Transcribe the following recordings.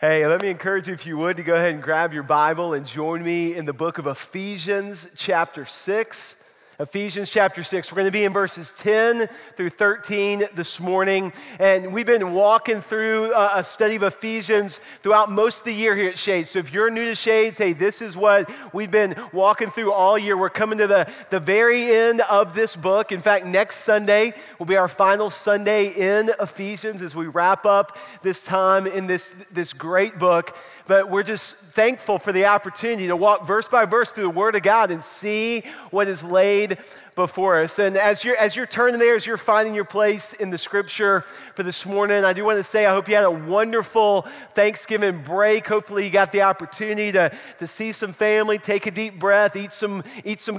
Hey, let me encourage you, if you would, to go ahead and grab your Bible and join me in the book of Ephesians chapter 6. Ephesians chapter 6. We're going to be in verses 10 through 13 this morning. And we've been walking through a study of Ephesians throughout most of the year here at Shades. So if you're new to Shades, hey, this is what we've been walking through all year. We're coming to the very end of this book. In fact, next Sunday will be our final Sunday in Ephesians as we wrap up this time in this great book. But we're just thankful for the opportunity to walk verse by verse through the Word of God and see what is laid before us. And as you're turning there, as you're finding your place in the scripture for this morning, I do want to say I hope you had a wonderful Thanksgiving break. Hopefully you got the opportunity to see some family, take a deep breath, eat some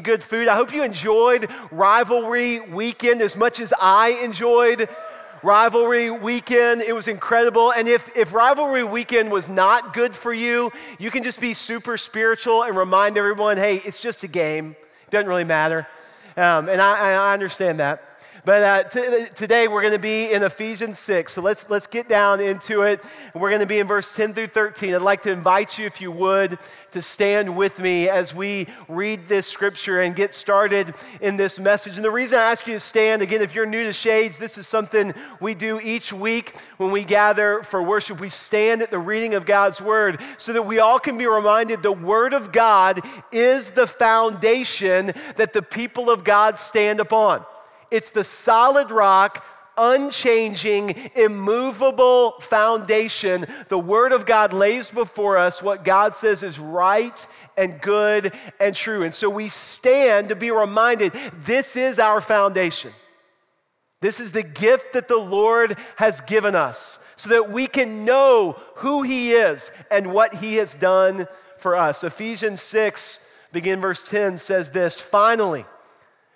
good food. I hope you enjoyed Rivalry Weekend as much as I enjoyed Rivalry Weekend. It was incredible. And if Rivalry Weekend was not good for you, you can just be super spiritual and remind everyone, hey, it's just a game. Doesn't really matter, and I understand that. But today we're going to be in Ephesians 6, so let's get down into it. We're going to be in verse 10 through 13. I'd like to invite you, if you would, to stand with me as we read this scripture and get started in this message. And the reason I ask you to stand, again, if you're new to Shades, this is something we do each week when we gather for worship. We stand at the reading of God's word so that we all can be reminded the word of God is the foundation that the people of God stand upon. It's the solid rock, unchanging, immovable foundation. The Word of God lays before us what God says is right and good and true. And so we stand to be reminded, this is our foundation. This is the gift that the Lord has given us so that we can know who He is and what He has done for us. Ephesians 6, begin verse 10, says this, "Finally,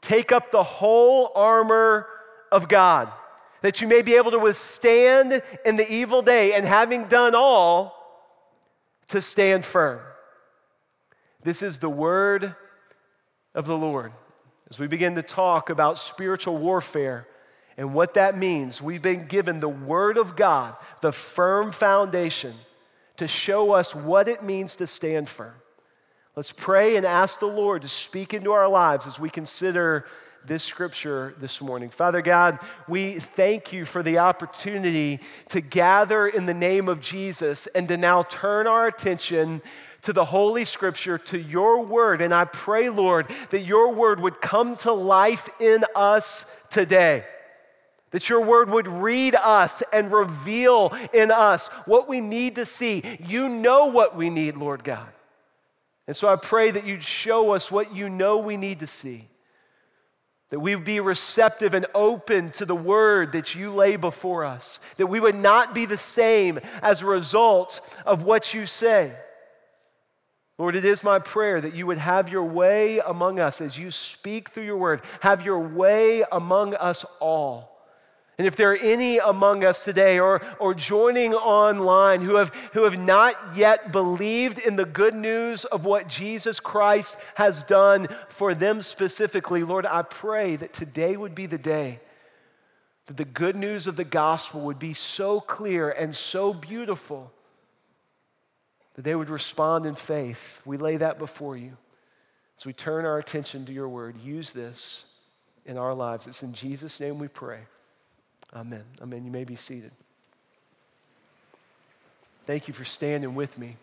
take up the whole armor of God, that you may be able to withstand in the evil day, and having done all, to stand firm." This is the word of the Lord. As we begin to talk about spiritual warfare and what that means, we've been given the word of God, the firm foundation, to show us what it means to stand firm. Let's pray and ask the Lord to speak into our lives as we consider this scripture this morning. Father God, we thank you for the opportunity to gather in the name of Jesus and to now turn our attention to the Holy Scripture, to your word. And I pray, Lord, that your word would come to life in us today, that your word would read us and reveal in us what we need to see. You know what we need, Lord God. And so I pray that you'd show us what you know we need to see, that we'd be receptive and open to the word that you lay before us, that we would not be the same as a result of what you say. Lord, it is my prayer that you would have your way among us as you speak through your word. Have your way among us all. And if there are any among us today or joining online who have not yet believed in the good news of what Jesus Christ has done for them specifically, Lord, I pray that today would be the day that the good news of the gospel would be so clear and so beautiful that they would respond in faith. We lay that before you as we turn our attention to your word. Use this in our lives. It's in Jesus' name we pray. Amen. Amen. You may be seated. Thank you for standing with me.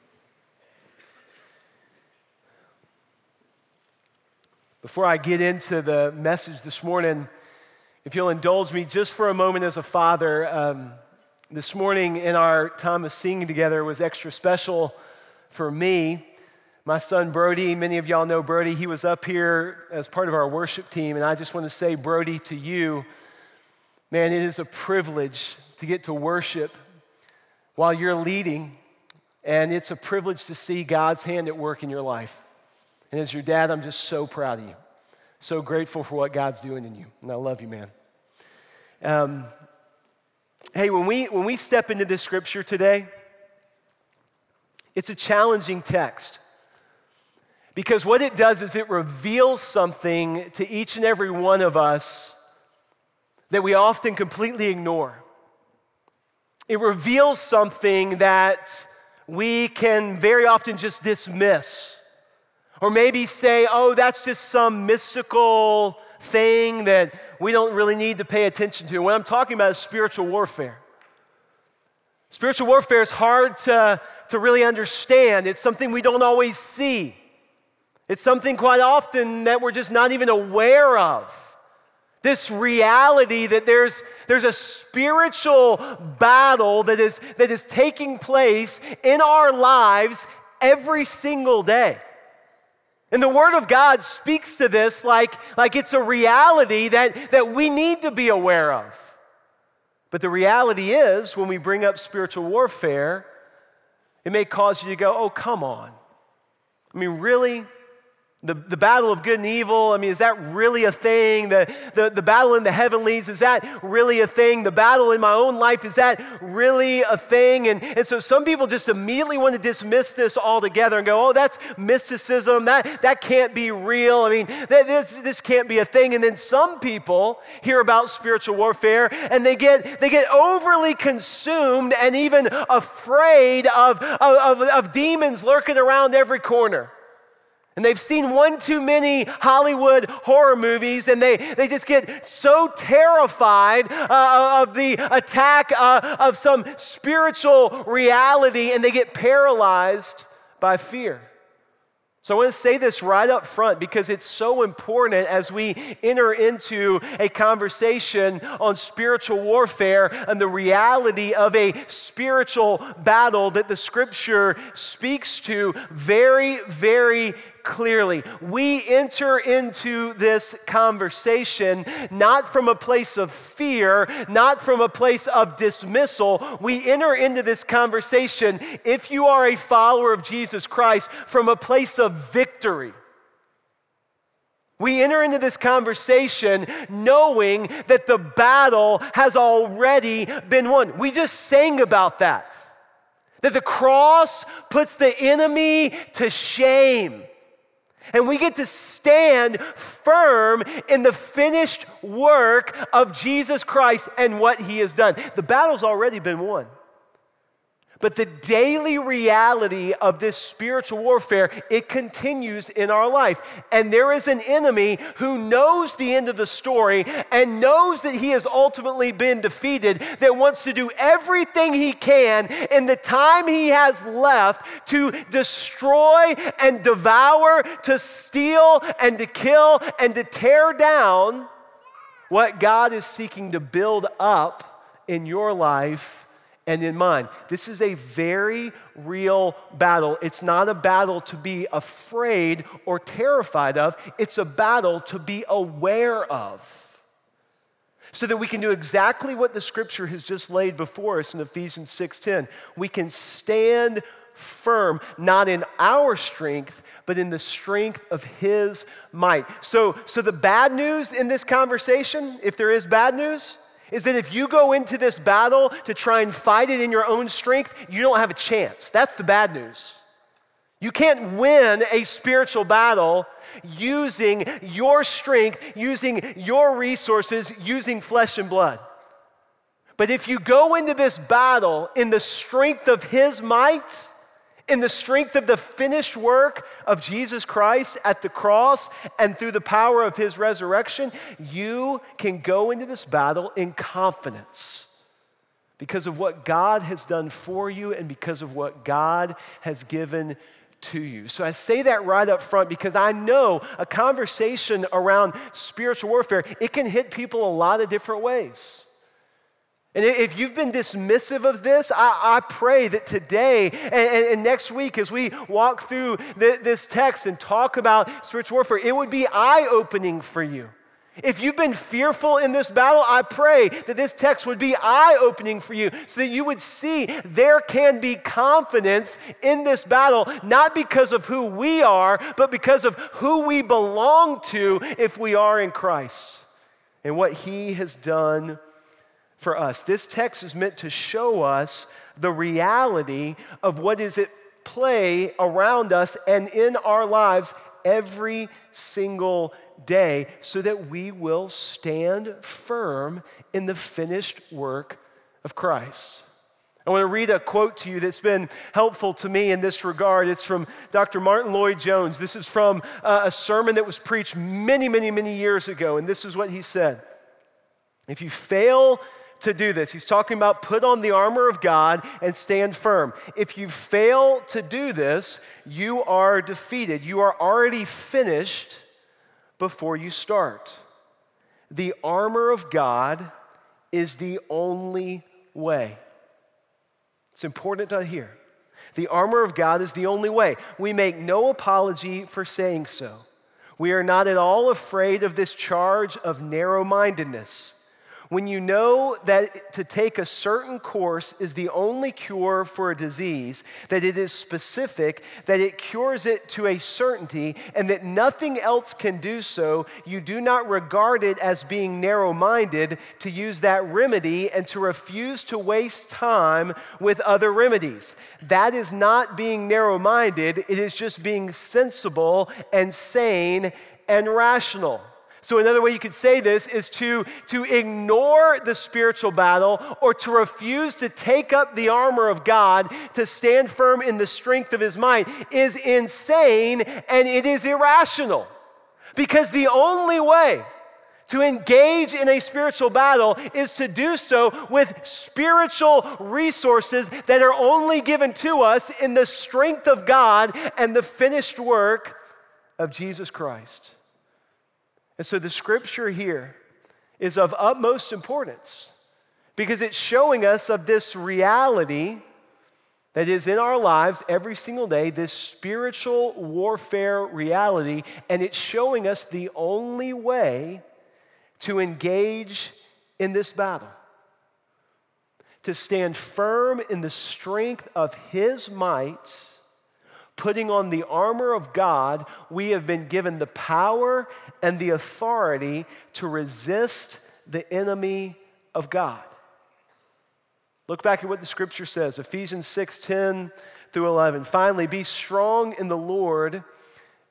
Before I get into the message this morning, if you'll indulge me just for a moment as a father, this morning in our time of singing together was extra special for me. My son Brody, many of y'all know Brody, he was up here as part of our worship team, and I just want to say, Brody, to you, man, it is a privilege to get to worship while you're leading, And it's a privilege to see God's hand at work in your life. And as your dad, I'm just so proud of you. So grateful for what God's doing in you. And I love you, man. Hey, when we step into this scripture today, it's a challenging text. Because what it does is it reveals something to each and every one of us that we often completely ignore. It reveals something that we can very often just dismiss. Or maybe say, oh, that's just some mystical thing that we don't really need to pay attention to. What I'm talking about is spiritual warfare. Spiritual warfare is hard to really understand. It's something we don't always see. It's something quite often that we're just not even aware of. This reality that there's a spiritual battle that is taking place in our lives every single day. And the Word of God speaks to this like it's a reality that we need to be aware of. But the reality is, when we bring up spiritual warfare, it may cause you to go, oh, come on. I mean, really? The battle of good and evil, I mean, is that really a thing? The battle in the heavenlies, is that really a thing? The battle in my own life, is that really a thing? And so some people just immediately want to dismiss this altogether and go, oh, that's mysticism. That can't be real. I mean, this can't be a thing. And then some people hear about spiritual warfare and they get overly consumed and even afraid of demons lurking around every corner. And they've seen one too many Hollywood horror movies, and they just get so terrified of the attack of some spiritual reality, and they get paralyzed by fear. So I want to say this right up front because it's so important as we enter into a conversation on spiritual warfare and the reality of a spiritual battle that the scripture speaks to very, very clearly. We enter into this conversation not from a place of fear, not from a place of dismissal. We enter into this conversation, if you are a follower of Jesus Christ, from a place of victory. We enter into this conversation knowing that the battle has already been won. We just sang about that. That the cross puts the enemy to shame. And we get to stand firm in the finished work of Jesus Christ and what he has done. The battle's already been won. But the daily reality of this spiritual warfare, it continues in our life. And there is an enemy who knows the end of the story and knows that he has ultimately been defeated, that wants to do everything he can in the time he has left to destroy and devour, to steal and to kill and to tear down what God is seeking to build up in your life and in mind. This is a very real battle. It's not a battle to be afraid or terrified of. It's a battle to be aware of, so that we can do exactly what the scripture has just laid before us in Ephesians 6:10. We can stand firm, not in our strength, but in the strength of his might. So the bad news in this conversation, if there is bad news, is that if you go into this battle to try and fight it in your own strength, you don't have a chance. That's the bad news. You can't win a spiritual battle using your strength, using your resources, using flesh and blood. But if you go into this battle in the strength of his might, in the strength of the finished work of Jesus Christ at the cross and through the power of his resurrection, you can go into this battle in confidence because of what God has done for you and because of what God has given to you. So I say that right up front because I know a conversation around spiritual warfare, it can hit people a lot of different ways. And if you've been dismissive of this, I pray that today and next week as we walk through this text and talk about spiritual warfare, it would be eye-opening for you. If you've been fearful in this battle, I pray that this text would be eye-opening for you so that you would see there can be confidence in this battle, not because of who we are, but because of who we belong to if we are in Christ and what He has done for us. This text is meant to show us the reality of what is at play around us and in our lives every single day so that we will stand firm in the finished work of Christ. I want to read a quote to you that's been helpful to me in this regard. It's from Dr. Martin Lloyd-Jones. This is from a sermon that was preached many years ago, and this is what he said. If you fail to do this, he's talking about put on the armor of God and stand firm. If you fail to do this, you are defeated. You are already finished before you start. The armor of God is the only way. It's important to hear. The armor of God is the only way. We make no apology for saying so. We are not at all afraid of this charge of narrow-mindedness. When you know that to take a certain course is the only cure for a disease, that it is specific, that it cures it to a certainty, and that nothing else can do so, you do not regard it as being narrow-minded to use that remedy and to refuse to waste time with other remedies. That is not being narrow-minded, it is just being sensible and sane and rational. So another way you could say this is to ignore the spiritual battle or to refuse to take up the armor of God to stand firm in the strength of His might is insane and it is irrational. Because the only way to engage in a spiritual battle is to do so with spiritual resources that are only given to us in the strength of God and the finished work of Jesus Christ. And so the scripture here is of utmost importance because it's showing us of this reality that is in our lives every single day, this spiritual warfare reality, and it's showing us the only way to engage in this battle, to stand firm in the strength of His might. Putting on the armor of God, we have been given the power and the authority to resist the enemy of God. Look back at what the scripture says, Ephesians 6:10 through 11. Finally, be strong in the Lord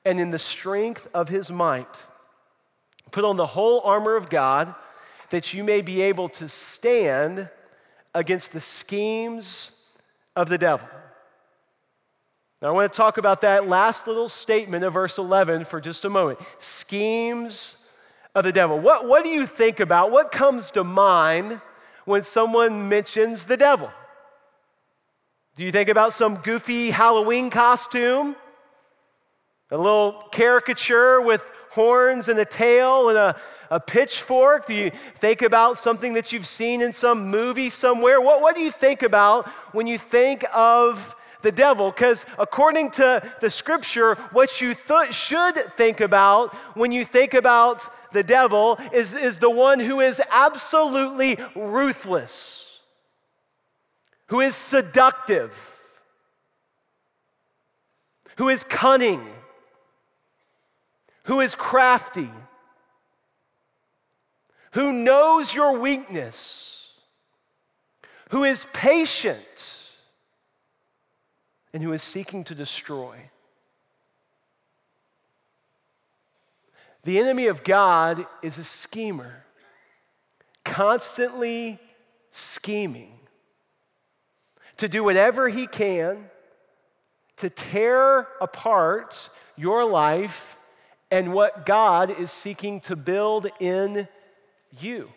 and in the strength of His might. Put on the whole armor of God that you may be able to stand against the schemes of the devil. Now, I want to talk about that last little statement of verse 11 for just a moment. Schemes of the devil. What do you think about? What comes to mind when someone mentions the devil? Do you think about some goofy Halloween costume? A little caricature with horns and a tail and a pitchfork? Do you think about something that you've seen in some movie somewhere? What do you think about when you think of the devil? Because according to the scripture, what you should think about when you think about the devil is the one who is absolutely ruthless, who is seductive, who is cunning, who is crafty, who knows your weakness, who is patient, and who is seeking to destroy. The enemy of God is a schemer, constantly scheming to do whatever he can to tear apart your life and what God is seeking to build in you.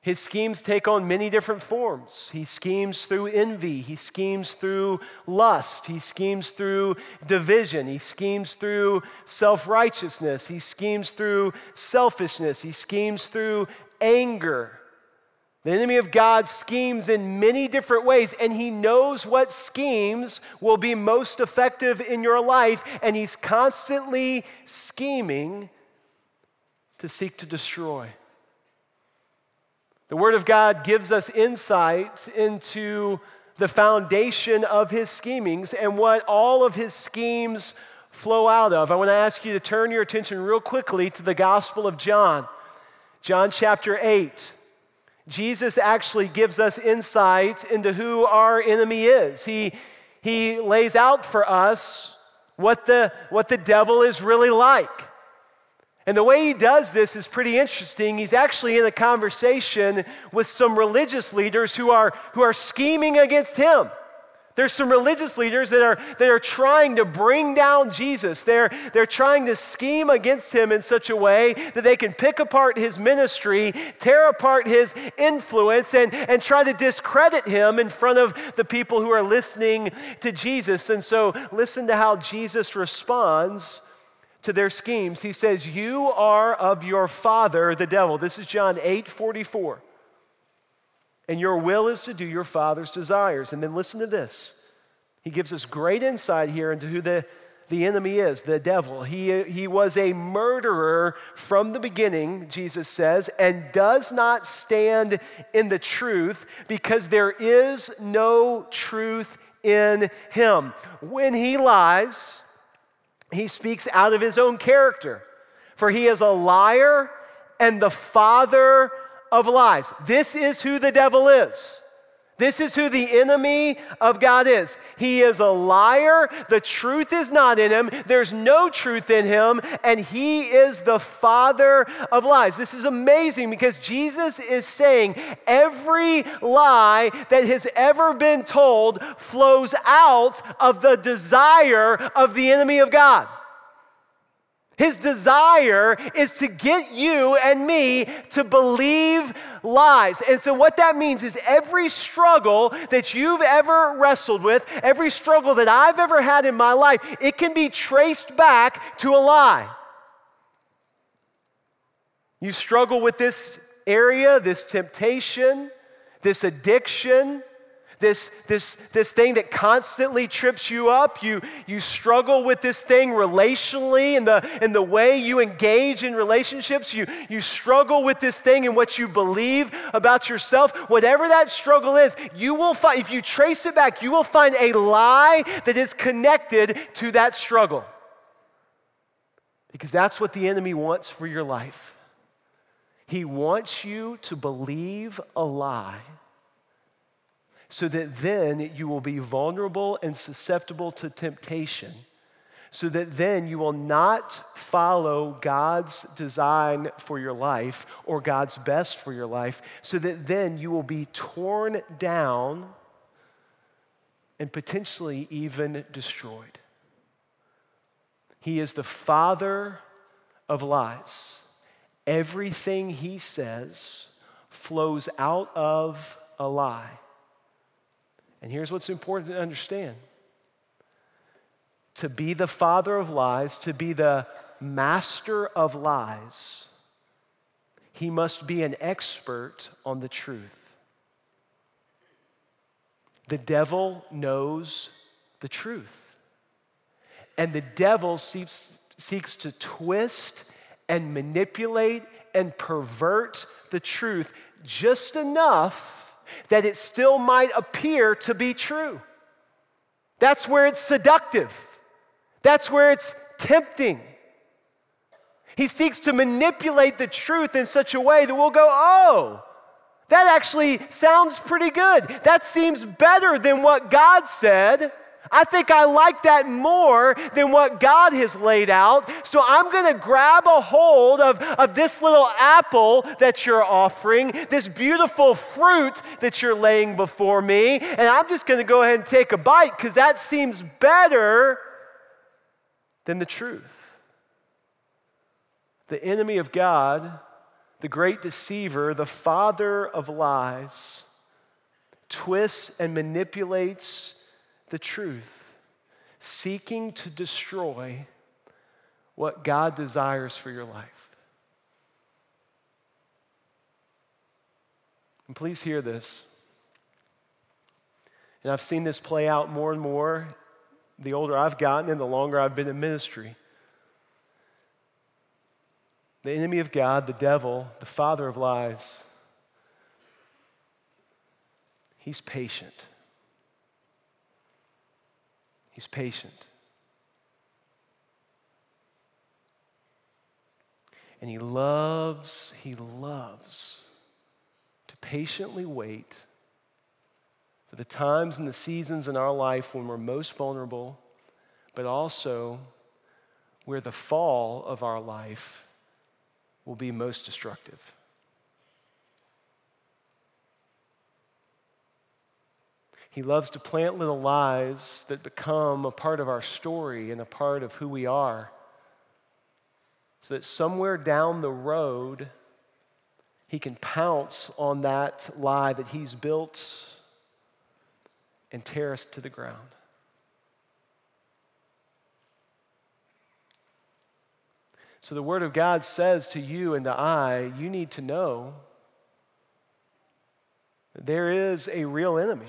His schemes take on many different forms. He schemes through envy. He schemes through lust. He schemes through division. He schemes through self-righteousness. He schemes through selfishness. He schemes through anger. The enemy of God schemes in many different ways, and he knows what schemes will be most effective in your life, and he's constantly scheming to seek to destroy. The Word of God gives us insight into the foundation of his schemings and what all of his schemes flow out of. I want to ask you to turn your attention real quickly to the Gospel of John. John chapter 8. Jesus actually gives us insight into who our enemy is. He lays out for us what the devil is really like. And the way he does this is pretty interesting. He's actually in a conversation with some religious leaders who are scheming against him. There's some religious leaders that are trying to bring down Jesus. They're trying to scheme against him in such a way that they can pick apart his ministry, tear apart his influence, and try to discredit him in front of the people who are listening to Jesus. And so listen to how Jesus responds to their schemes. He says, "You are of your father, the devil." This is John 8:44. "And your will is to do your father's desires." And then listen to this. He gives us great insight here into who the enemy is, the devil. He was a murderer from the beginning, Jesus says, and does not stand in the truth because there is no truth in him. When he lies, he speaks out of his own character, for he is a liar and the father of lies. This is who the devil is. This is who the enemy of God is. He is a liar. The truth is not in him. There's no truth in him, and he is the father of lies. This is amazing because Jesus is saying every lie that has ever been told flows out of the desire of the enemy of God. His desire is to get you and me to believe lies. And so what that means is every struggle that you've ever wrestled with, every struggle that I've ever had in my life, it can be traced back to a lie. You struggle with this area, this temptation, this addiction, this thing that constantly trips you up. You struggle with this thing relationally in the way you engage in relationships. You struggle with this thing in what you believe about yourself. Whatever that struggle is, you will find, if you trace it back, you will find a lie that is connected to that struggle. Because that's what the enemy wants for your life. He wants you to believe a lie, so that then you will be vulnerable and susceptible to temptation, so that then you will not follow God's design for your life or God's best for your life, so that then you will be torn down and potentially even destroyed. He is the father of lies. Everything he says flows out of a lie. And here's what's important to understand. To be the father of lies, to be the master of lies, he must be an expert on the truth. The devil knows the truth. And the devil seeks to twist and manipulate and pervert the truth just enough that it still might appear to be true. That's where it's seductive. That's where it's tempting. He seeks to manipulate the truth in such a way that we'll go, "Oh, that actually sounds pretty good. That seems better than what God said. I think I like that more than what God has laid out, so I'm going to grab a hold of this little apple that you're offering, this beautiful fruit that you're laying before me, and I'm just going to go ahead and take a bite because that seems better than the truth." The enemy of God, the great deceiver, the father of lies, twists and manipulates the truth, seeking to destroy what God desires for your life. And please hear this. And I've seen this play out more and more the older I've gotten and the longer I've been in ministry. the enemy of God, the devil, the father of lies, he's patient. He's patient. And he loves to patiently wait for the times and the seasons in our life when we're most vulnerable, but also where the fall of our life will be most destructive. He loves to plant little lies that become a part of our story and a part of who we are, so that somewhere down the road, he can pounce on that lie that he's built and tear us to the ground. So the Word of God says to you and to I, you need to know that there is a real enemy.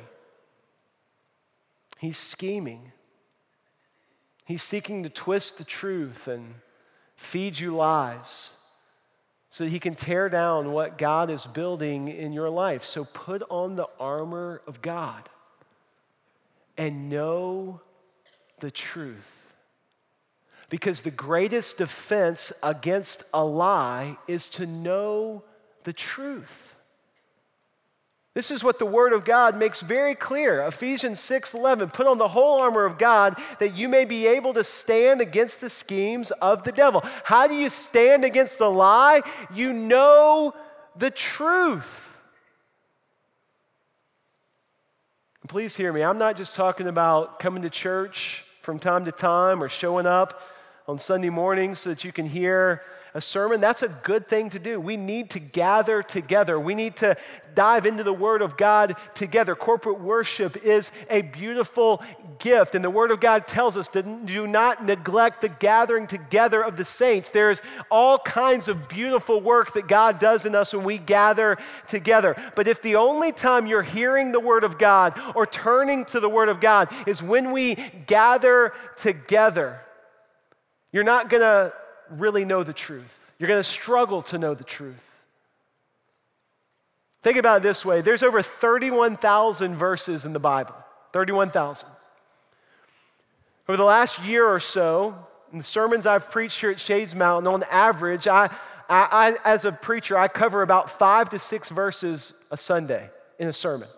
He's scheming. He's seeking to twist the truth and feed you lies so that he can tear down what God is building in your life. So put on the armor of God and know the truth. Because the greatest defense against a lie is to know the truth. This is what the Word of God makes very clear. Ephesians 6:11, put on the whole armor of God that you may be able to stand against the schemes of the devil. How do you stand against the lie? You know the truth. And please hear me. I'm not just talking about coming to church from time to time or showing up on Sunday mornings so that you can hear a sermon. That's a good thing to do. We need to gather together. We need to dive into the Word of God together. Corporate worship is a beautiful gift, and the Word of God tells us to do not neglect the gathering together of the saints. There's all kinds of beautiful work that God does in us when we gather together. But if the only time you're hearing the Word of God or turning to the Word of God is when we gather together, you're not going to really know the truth. You're going to struggle to know the truth. Think about it this way. There's over 31,000 verses in the Bible. 31,000. Over the last year or so, in the sermons I've preached here at Shades Mountain, on average, I as a preacher, I cover about 5 to 6 verses a Sunday in a sermon.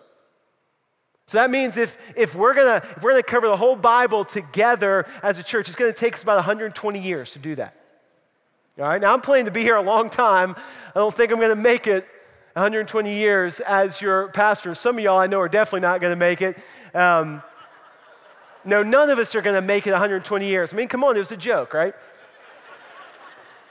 So that means if we're gonna cover the whole Bible together as a church, it's gonna take us about 120 years to do that. All right, now I'm planning to be here a long time. I don't think I'm gonna make it 120 years as your pastor. Some of y'all I know are definitely not gonna make it. No, none of us are gonna make it 120 years. I mean, come on, it was a joke, right?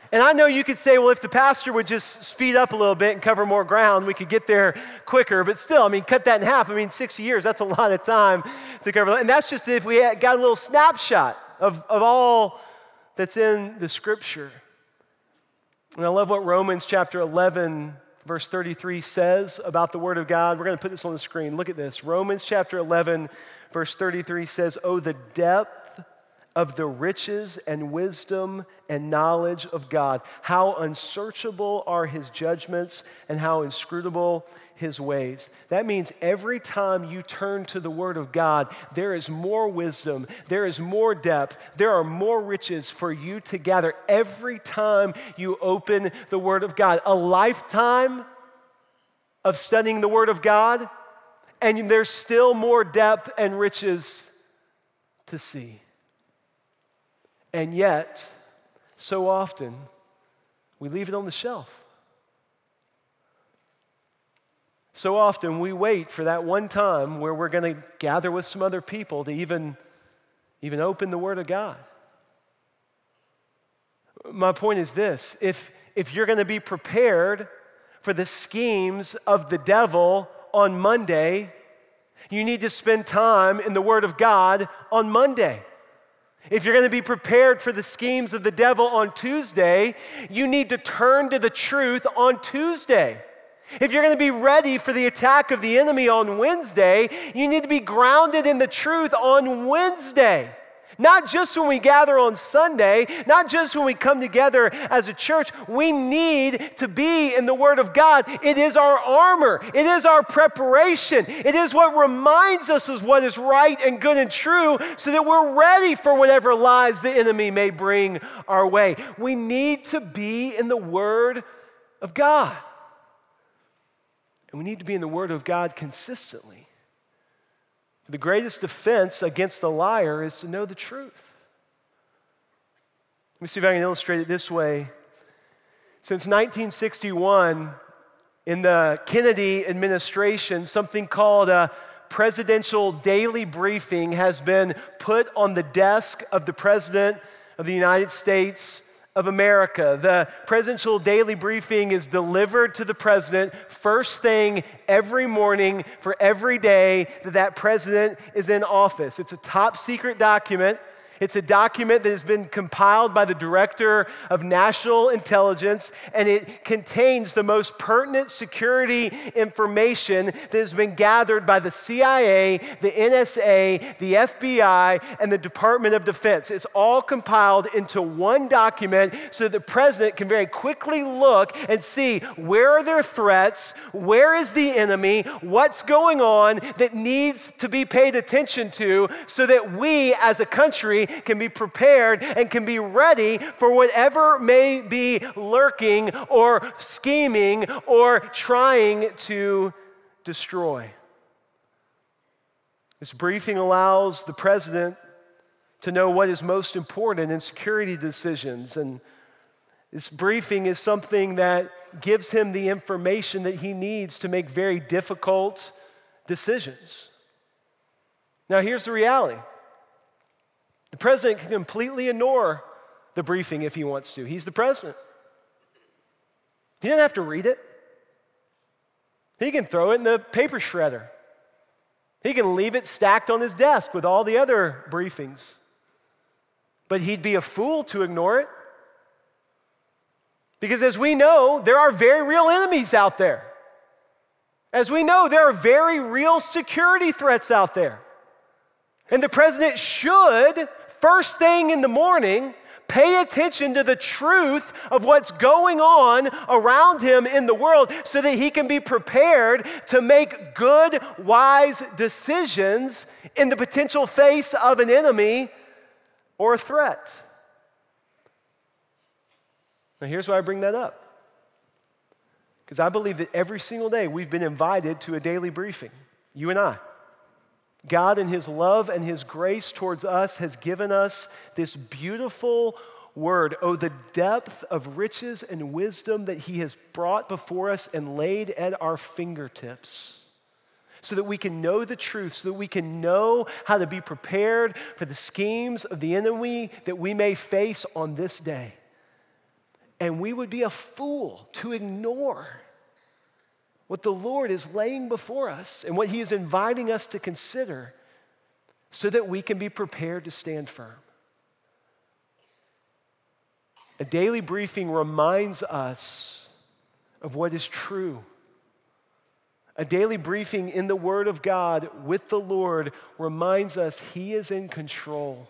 And I know you could say, well, if the pastor would just speed up a little bit and cover more ground, we could get there quicker. But still, I mean, cut that in half. I mean, 60 years, that's a lot of time to cover. And that's just if we got a little snapshot of all that's in the Scripture. And I love what Romans chapter 11, verse 33 says about the Word of God. We're going to put this on the screen. Look at this. Romans chapter 11, verse 33 says, oh, the depth of the riches and wisdom and knowledge of God. How unsearchable are his judgments and how inscrutable his ways. That means every time you turn to the Word of God, there is more wisdom, there is more depth, there are more riches for you to gather every time you open the Word of God. A lifetime of studying the Word of God, and there's still more depth and riches to see. And yet, so often, we leave it on the shelf. So often, we wait for that one time where we're going to gather with some other people to even open the Word of God. My point is this. If you're going to be prepared for the schemes of the devil on Monday, you need to spend time in the Word of God on Monday. If you're going to be prepared for the schemes of the devil on Tuesday, you need to turn to the truth on Tuesday. If you're going to be ready for the attack of the enemy on Wednesday, you need to be grounded in the truth on Wednesday. Not just when we gather on Sunday, not just when we come together as a church. We need to be in the Word of God. It is our armor. It is our preparation. It is what reminds us of what is right and good and true so that we're ready for whatever lies the enemy may bring our way. We need to be in the Word of God. And we need to be in the Word of God consistently. The greatest defense against the liar is to know the truth. Let me see if I can illustrate it this way. Since 1961, in the Kennedy administration, something called a presidential daily briefing has been put on the desk of the President of the United States of America. The presidential daily briefing is delivered to the president first thing every morning for every day that president is in office. It's a top secret document. It's a document that has been compiled by the Director of National Intelligence, and it contains the most pertinent security information that has been gathered by the CIA, the NSA, the FBI, and the Department of Defense. It's all compiled into one document so that the president can very quickly look and see where are their threats, where is the enemy, what's going on that needs to be paid attention to so that we as a country can be prepared and can be ready for whatever may be lurking or scheming or trying to destroy. This briefing allows the president to know what is most important in security decisions, and this briefing is something that gives him the information that he needs to make very difficult decisions. Now, here's the reality. The president can completely ignore the briefing if he wants to. He's the president. He doesn't have to read it. He can throw it in the paper shredder. He can leave it stacked on his desk with all the other briefings. But he'd be a fool to ignore it. Because as we know, there are very real enemies out there. As we know, there are very real security threats out there. And the president should, first thing in the morning, pay attention to the truth of what's going on around him in the world so that he can be prepared to make good, wise decisions in the potential face of an enemy or a threat. Now, here's why I bring that up. Because I believe that every single day we've been invited to a daily briefing, you and I. God in his love and his grace towards us has given us this beautiful word. Oh, the depth of riches and wisdom that he has brought before us and laid at our fingertips so that we can know the truth, so that we can know how to be prepared for the schemes of the enemy that we may face on this day. And we would be a fool to ignore what the Lord is laying before us and what he is inviting us to consider so that we can be prepared to stand firm. A daily briefing reminds us of what is true. A daily briefing in the Word of God with the Lord reminds us he is in control.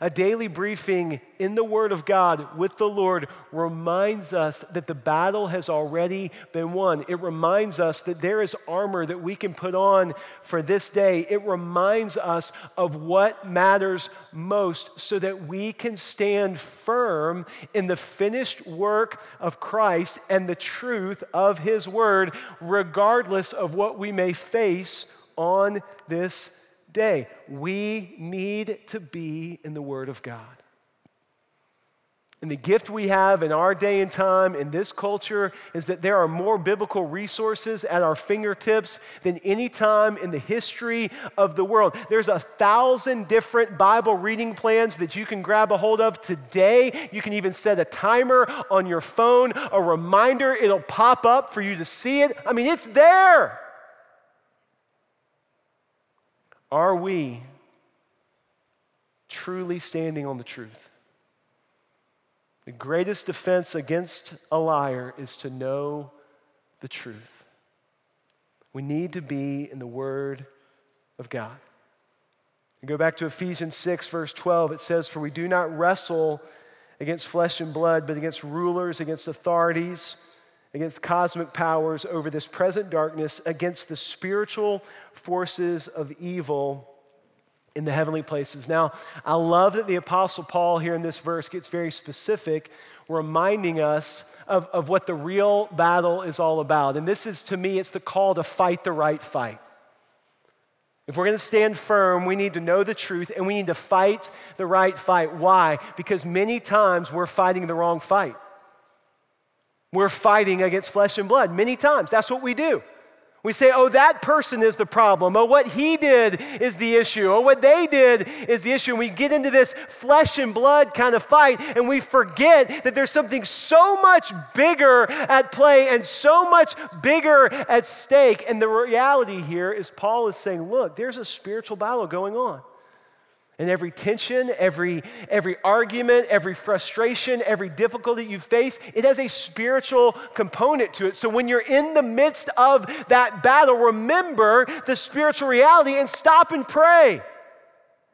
A daily briefing in the Word of God with the Lord reminds us that the battle has already been won. It reminds us that there is armor that we can put on for this day. It reminds us of what matters most so that we can stand firm in the finished work of Christ and the truth of his word, regardless of what we may face on this day. We need to be in the Word of God. And the gift we have in our day and time, in this culture, is that there are more biblical resources at our fingertips than any time in the history of the world. There's 1,000 different Bible reading plans that you can grab a hold of today. You can even set a timer on your phone, a reminder, it'll pop up for you to see it. I mean, it's there. Are we truly standing on the truth? The greatest defense against a liar is to know the truth. We need to be in the Word of God. And go back to Ephesians 6, verse 12. It says, "For we do not wrestle against flesh and blood, but against rulers, against authorities, against cosmic powers over this present darkness, against the spiritual forces of evil in the heavenly places." Now, I love that the Apostle Paul here in this verse gets very specific, reminding us of what the real battle is all about. And this is, to me, it's the call to fight the right fight. If we're going to stand firm, we need to know the truth and we need to fight the right fight. Why? Because many times we're fighting the wrong fight. We're fighting against flesh and blood. Many times, that's what we do. We say, oh, that person is the problem. Oh, what he did is the issue. Oh, what they did is the issue. And we get into this flesh and blood kind of fight, and we forget that there's something so much bigger at play and so much bigger at stake. And the reality here is Paul is saying, look, there's a spiritual battle going on. And every tension, every argument, every frustration, every difficulty you face, it has a spiritual component to it. So when you're in the midst of that battle, remember the spiritual reality and stop and pray.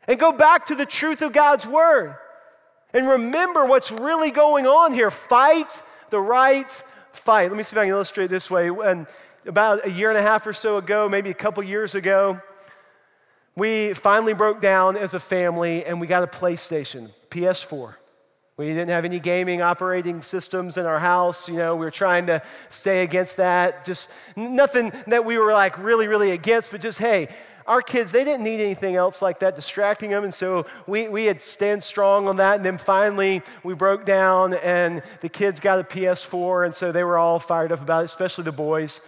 And go back to the truth of God's word. And remember what's really going on here. Fight the right fight. Let me see if I can illustrate this way. And about a year and a half or so ago, maybe a couple years ago, we finally broke down as a family and we got a PlayStation, PS4. We didn't have any gaming operating systems in our house. You know, we were trying to stay against that. Just nothing that we were like really, really against, but just, hey, our kids, they didn't need anything else like that distracting them. And so we had stand strong on that. And then finally we broke down and the kids got a PS4. And so they were all fired up about it, especially the boys.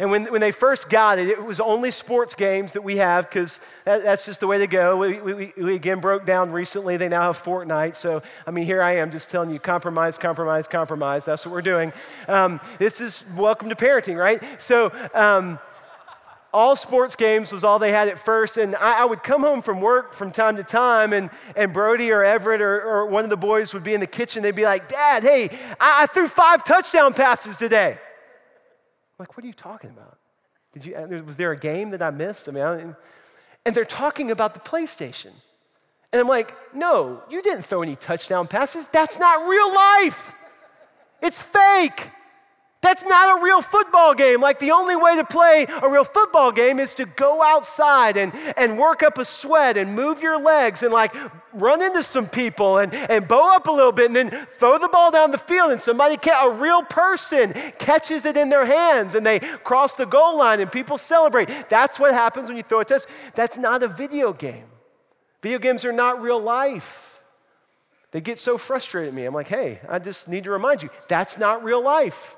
And when they first got it, it was only sports games that we have because that's just the way to go. We again broke down recently. They now have Fortnite. So, I mean, here I am just telling you, compromise, compromise, compromise. That's what we're doing. This is welcome to parenting, right? So all sports games was all they had at first. And I would come home from work from time to time, and Brody or Everett or one of the boys would be in the kitchen. They'd be like, Dad, hey, I threw 5 touchdown passes today. Like, what are you talking about? Was there a game that I missed? And they're talking about the PlayStation. And I'm like, no, you didn't throw any touchdown passes. That's not real life. It's fake. That's not a real football game. Like, the only way to play a real football game is to go outside and work up a sweat and move your legs and, like, run into some people and bow up a little bit and then throw the ball down the field and a real person catches it in their hands and they cross the goal line and people celebrate. That's what happens when you throw a touchdown. That's not a video game. Video games are not real life. They get so frustrated at me. I'm like, hey, I just need to remind you, that's not real life.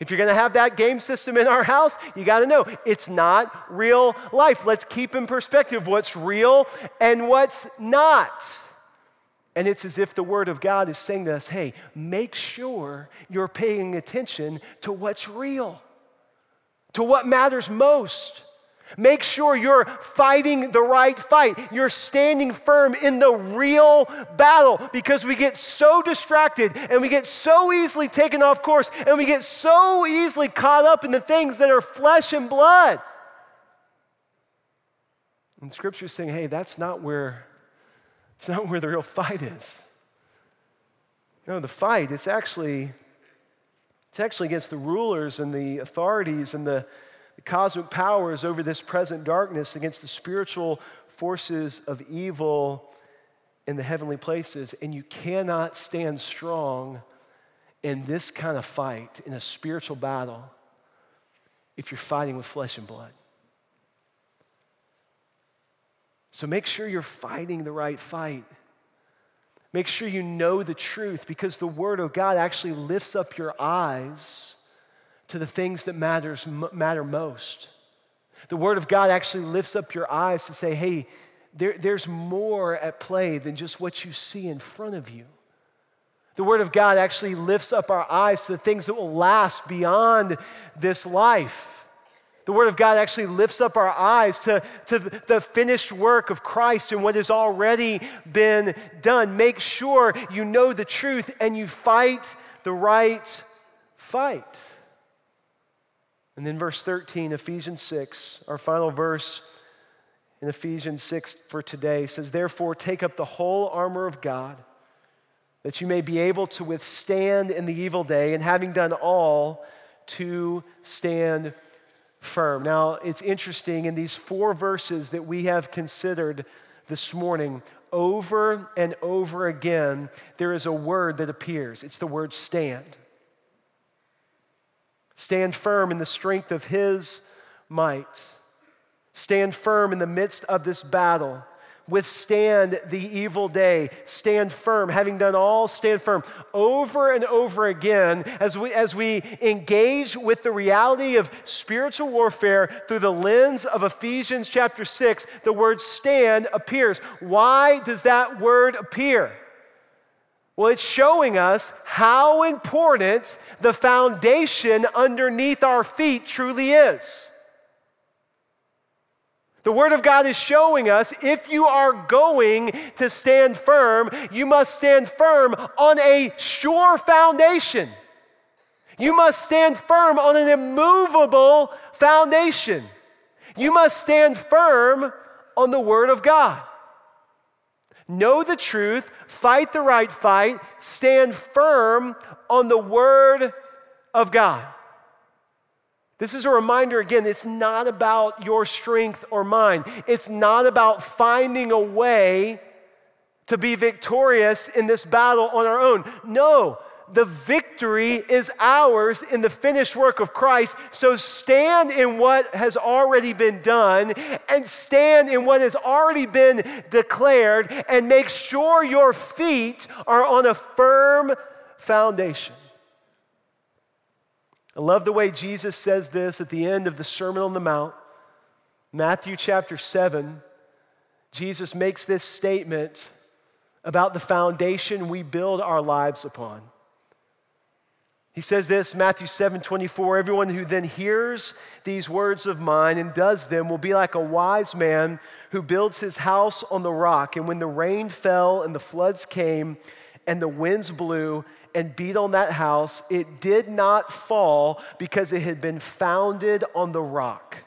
If you're going to have that game system in our house, you got to know it's not real life. Let's keep in perspective what's real and what's not. And it's as if the Word of God is saying to us, hey, make sure you're paying attention to what's real, to what matters most. Make sure you're fighting the right fight. You're standing firm in the real battle, because we get so distracted and we get so easily taken off course and we get so easily caught up in the things that are flesh and blood. And Scripture is saying, hey, that's not where the real fight is. No, the fight, it's actually against the rulers and the authorities and the cosmic powers over this present darkness, against the spiritual forces of evil in the heavenly places. And you cannot stand strong in this kind of fight, in a spiritual battle, if you're fighting with flesh and blood. So make sure you're fighting the right fight. Make sure you know the truth, because the Word of God actually lifts up your eyes to the things that matter most. The Word of God actually lifts up your eyes to say, hey, there's more at play than just what you see in front of you. The Word of God actually lifts up our eyes to the things that will last beyond this life. The Word of God actually lifts up our eyes to the finished work of Christ and what has already been done. Make sure you know the truth and you fight the right fight. And then verse 13, Ephesians 6, our final verse, in Ephesians 6 for today says, therefore, take up the whole armor of God that you may be able to withstand in the evil day, and having done all, to stand firm. Now, it's interesting in these four verses that we have considered this morning, over and over again, there is a word that appears. It's the word stand. Stand firm in the strength of his might. Stand firm in the midst of this battle. Withstand the evil day. Stand firm. Having done all, stand firm. Over and over again, as we engage with the reality of spiritual warfare through the lens of Ephesians chapter 6, the word stand appears. Why does that word appear? Well, it's showing us how important the foundation underneath our feet truly is. The Word of God is showing us if you are going to stand firm, you must stand firm on a sure foundation. You must stand firm on an immovable foundation. You must stand firm on the Word of God. Know the truth, fight the right fight, stand firm on the Word of God. This is a reminder again, it's not about your strength or mine. It's not about finding a way to be victorious in this battle on our own. No, the victory is ours in the finished work of Christ. So stand in what has already been done and stand in what has already been declared and make sure your feet are on a firm foundation. I love the way Jesus says this at the end of the Sermon on the Mount. Matthew chapter 7, Jesus makes this statement about the foundation we build our lives upon. He says this, Matthew 7:24, everyone who then hears these words of mine and does them will be like a wise man who builds his house on the rock. And when the rain fell and the floods came and the winds blew and beat on that house, it did not fall because it had been founded on the rock.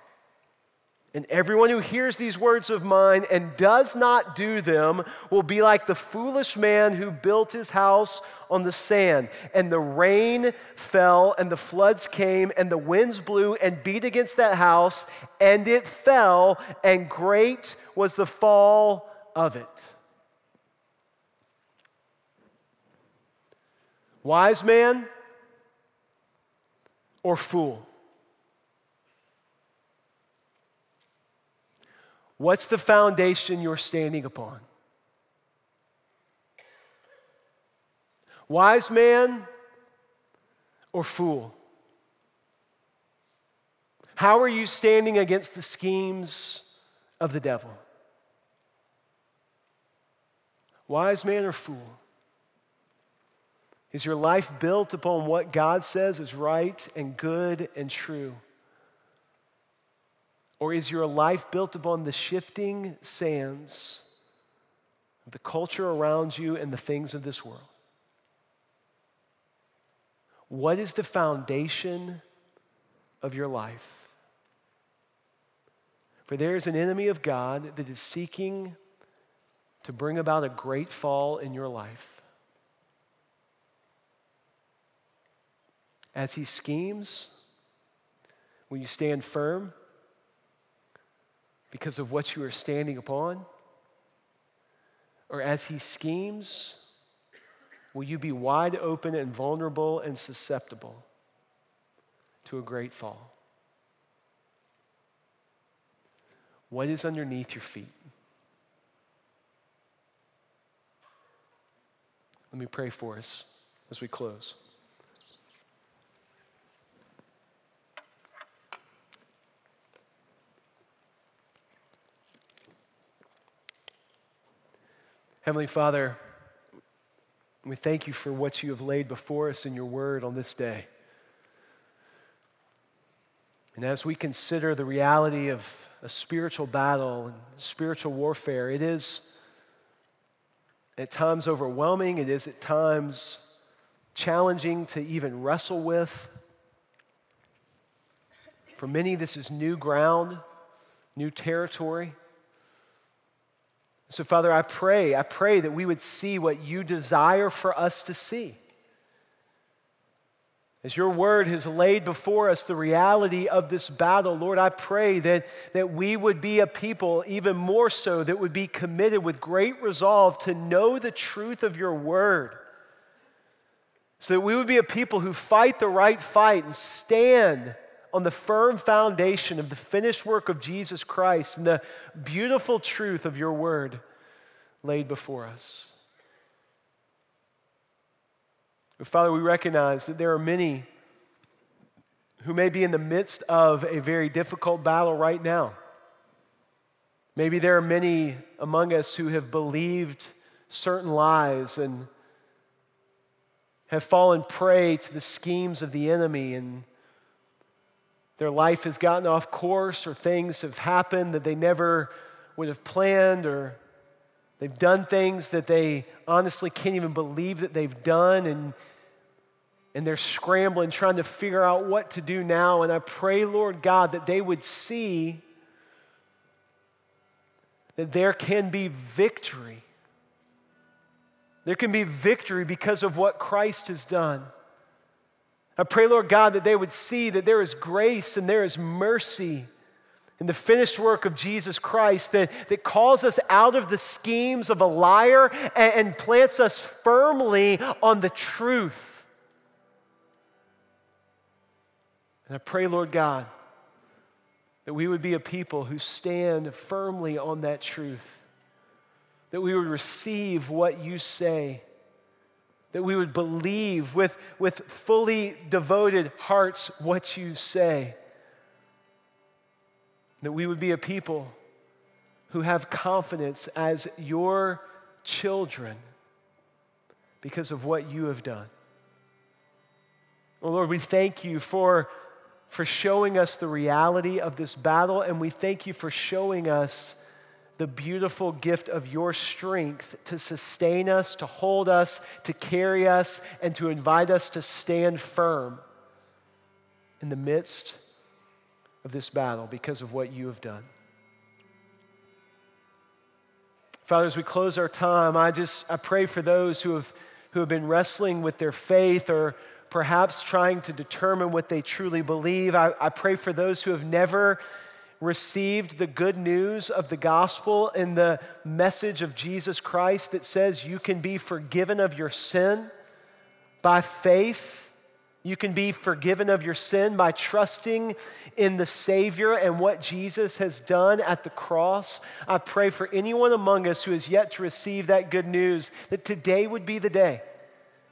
And everyone who hears these words of mine and does not do them will be like the foolish man who built his house on the sand. And the rain fell, and the floods came, and the winds blew and beat against that house, and it fell, and great was the fall of it. Wise man or fool? What's the foundation you're standing upon? Wise man or fool? How are you standing against the schemes of the devil? Wise man or fool? Is your life built upon what God says is right and good and true? Or is your life built upon the shifting sands of the culture around you and the things of this world? What is the foundation of your life? For there is an enemy of God that is seeking to bring about a great fall in your life, as he schemes. Will you stand firm because of what you are standing upon? Or as he schemes, will you be wide open and vulnerable and susceptible to a great fall? What is underneath your feet? Let me pray for us as we close. Heavenly Father, we thank you for what you have laid before us in your word on this day. And as we consider the reality of a spiritual battle and spiritual warfare, it is at times overwhelming, it is at times challenging to even wrestle with. For many, this is new ground, new territory. So Father, I pray that we would see what you desire for us to see. As your word has laid before us the reality of this battle, Lord, I pray that we would be a people even more so that would be committed with great resolve to know the truth of your word. So that we would be a people who fight the right fight and stand on the firm foundation of the finished work of Jesus Christ and the beautiful truth of your word laid before us. But Father, we recognize that there are many who may be in the midst of a very difficult battle right now. Maybe there are many among us who have believed certain lies and have fallen prey to the schemes of the enemy, and their life has gotten off course, or things have happened that they never would have planned, or they've done things that they honestly can't even believe that they've done, and they're scrambling, trying to figure out what to do now. And I pray, Lord God, that they would see that there can be victory. There can be victory because of what Christ has done. I pray, Lord God, that they would see that there is grace and there is mercy in the finished work of Jesus Christ that calls us out of the schemes of a liar and plants us firmly on the truth. And I pray, Lord God, that we would be a people who stand firmly on that truth, that we would receive what you say, that we would believe with fully devoted hearts what you say, that we would be a people who have confidence as your children because of what you have done. Oh Lord, we thank you for showing us the reality of this battle, and we thank you for showing us the beautiful gift of your strength to sustain us, to hold us, to carry us, and to invite us to stand firm in the midst of this battle because of what you have done. Father, as we close our time, I pray for those who have been wrestling with their faith, or perhaps trying to determine what they truly believe. I pray for those who have never received the good news of the gospel and the message of Jesus Christ that says you can be forgiven of your sin by faith. You can be forgiven of your sin by trusting in the Savior and what Jesus has done at the cross. I pray for anyone among us who has yet to receive that good news, that today would be the day.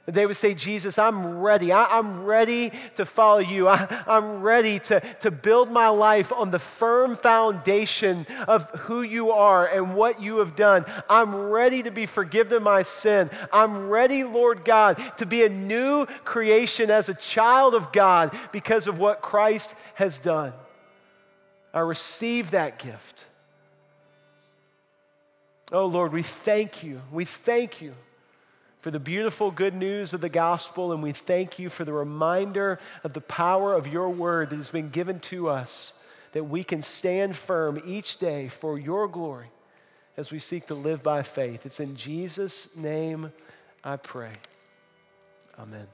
They would say, Jesus, I'm ready. I'm ready to follow you. I'm ready to build my life on the firm foundation of who you are and what you have done. I'm ready to be forgiven of my sin. I'm ready, Lord God, to be a new creation as a child of God because of what Christ has done. I receive that gift. Oh, Lord, we thank you. We thank you for the beautiful good news of the gospel, and we thank you for the reminder of the power of your word that has been given to us, that we can stand firm each day for your glory as we seek to live by faith. It's in Jesus' name I pray. Amen.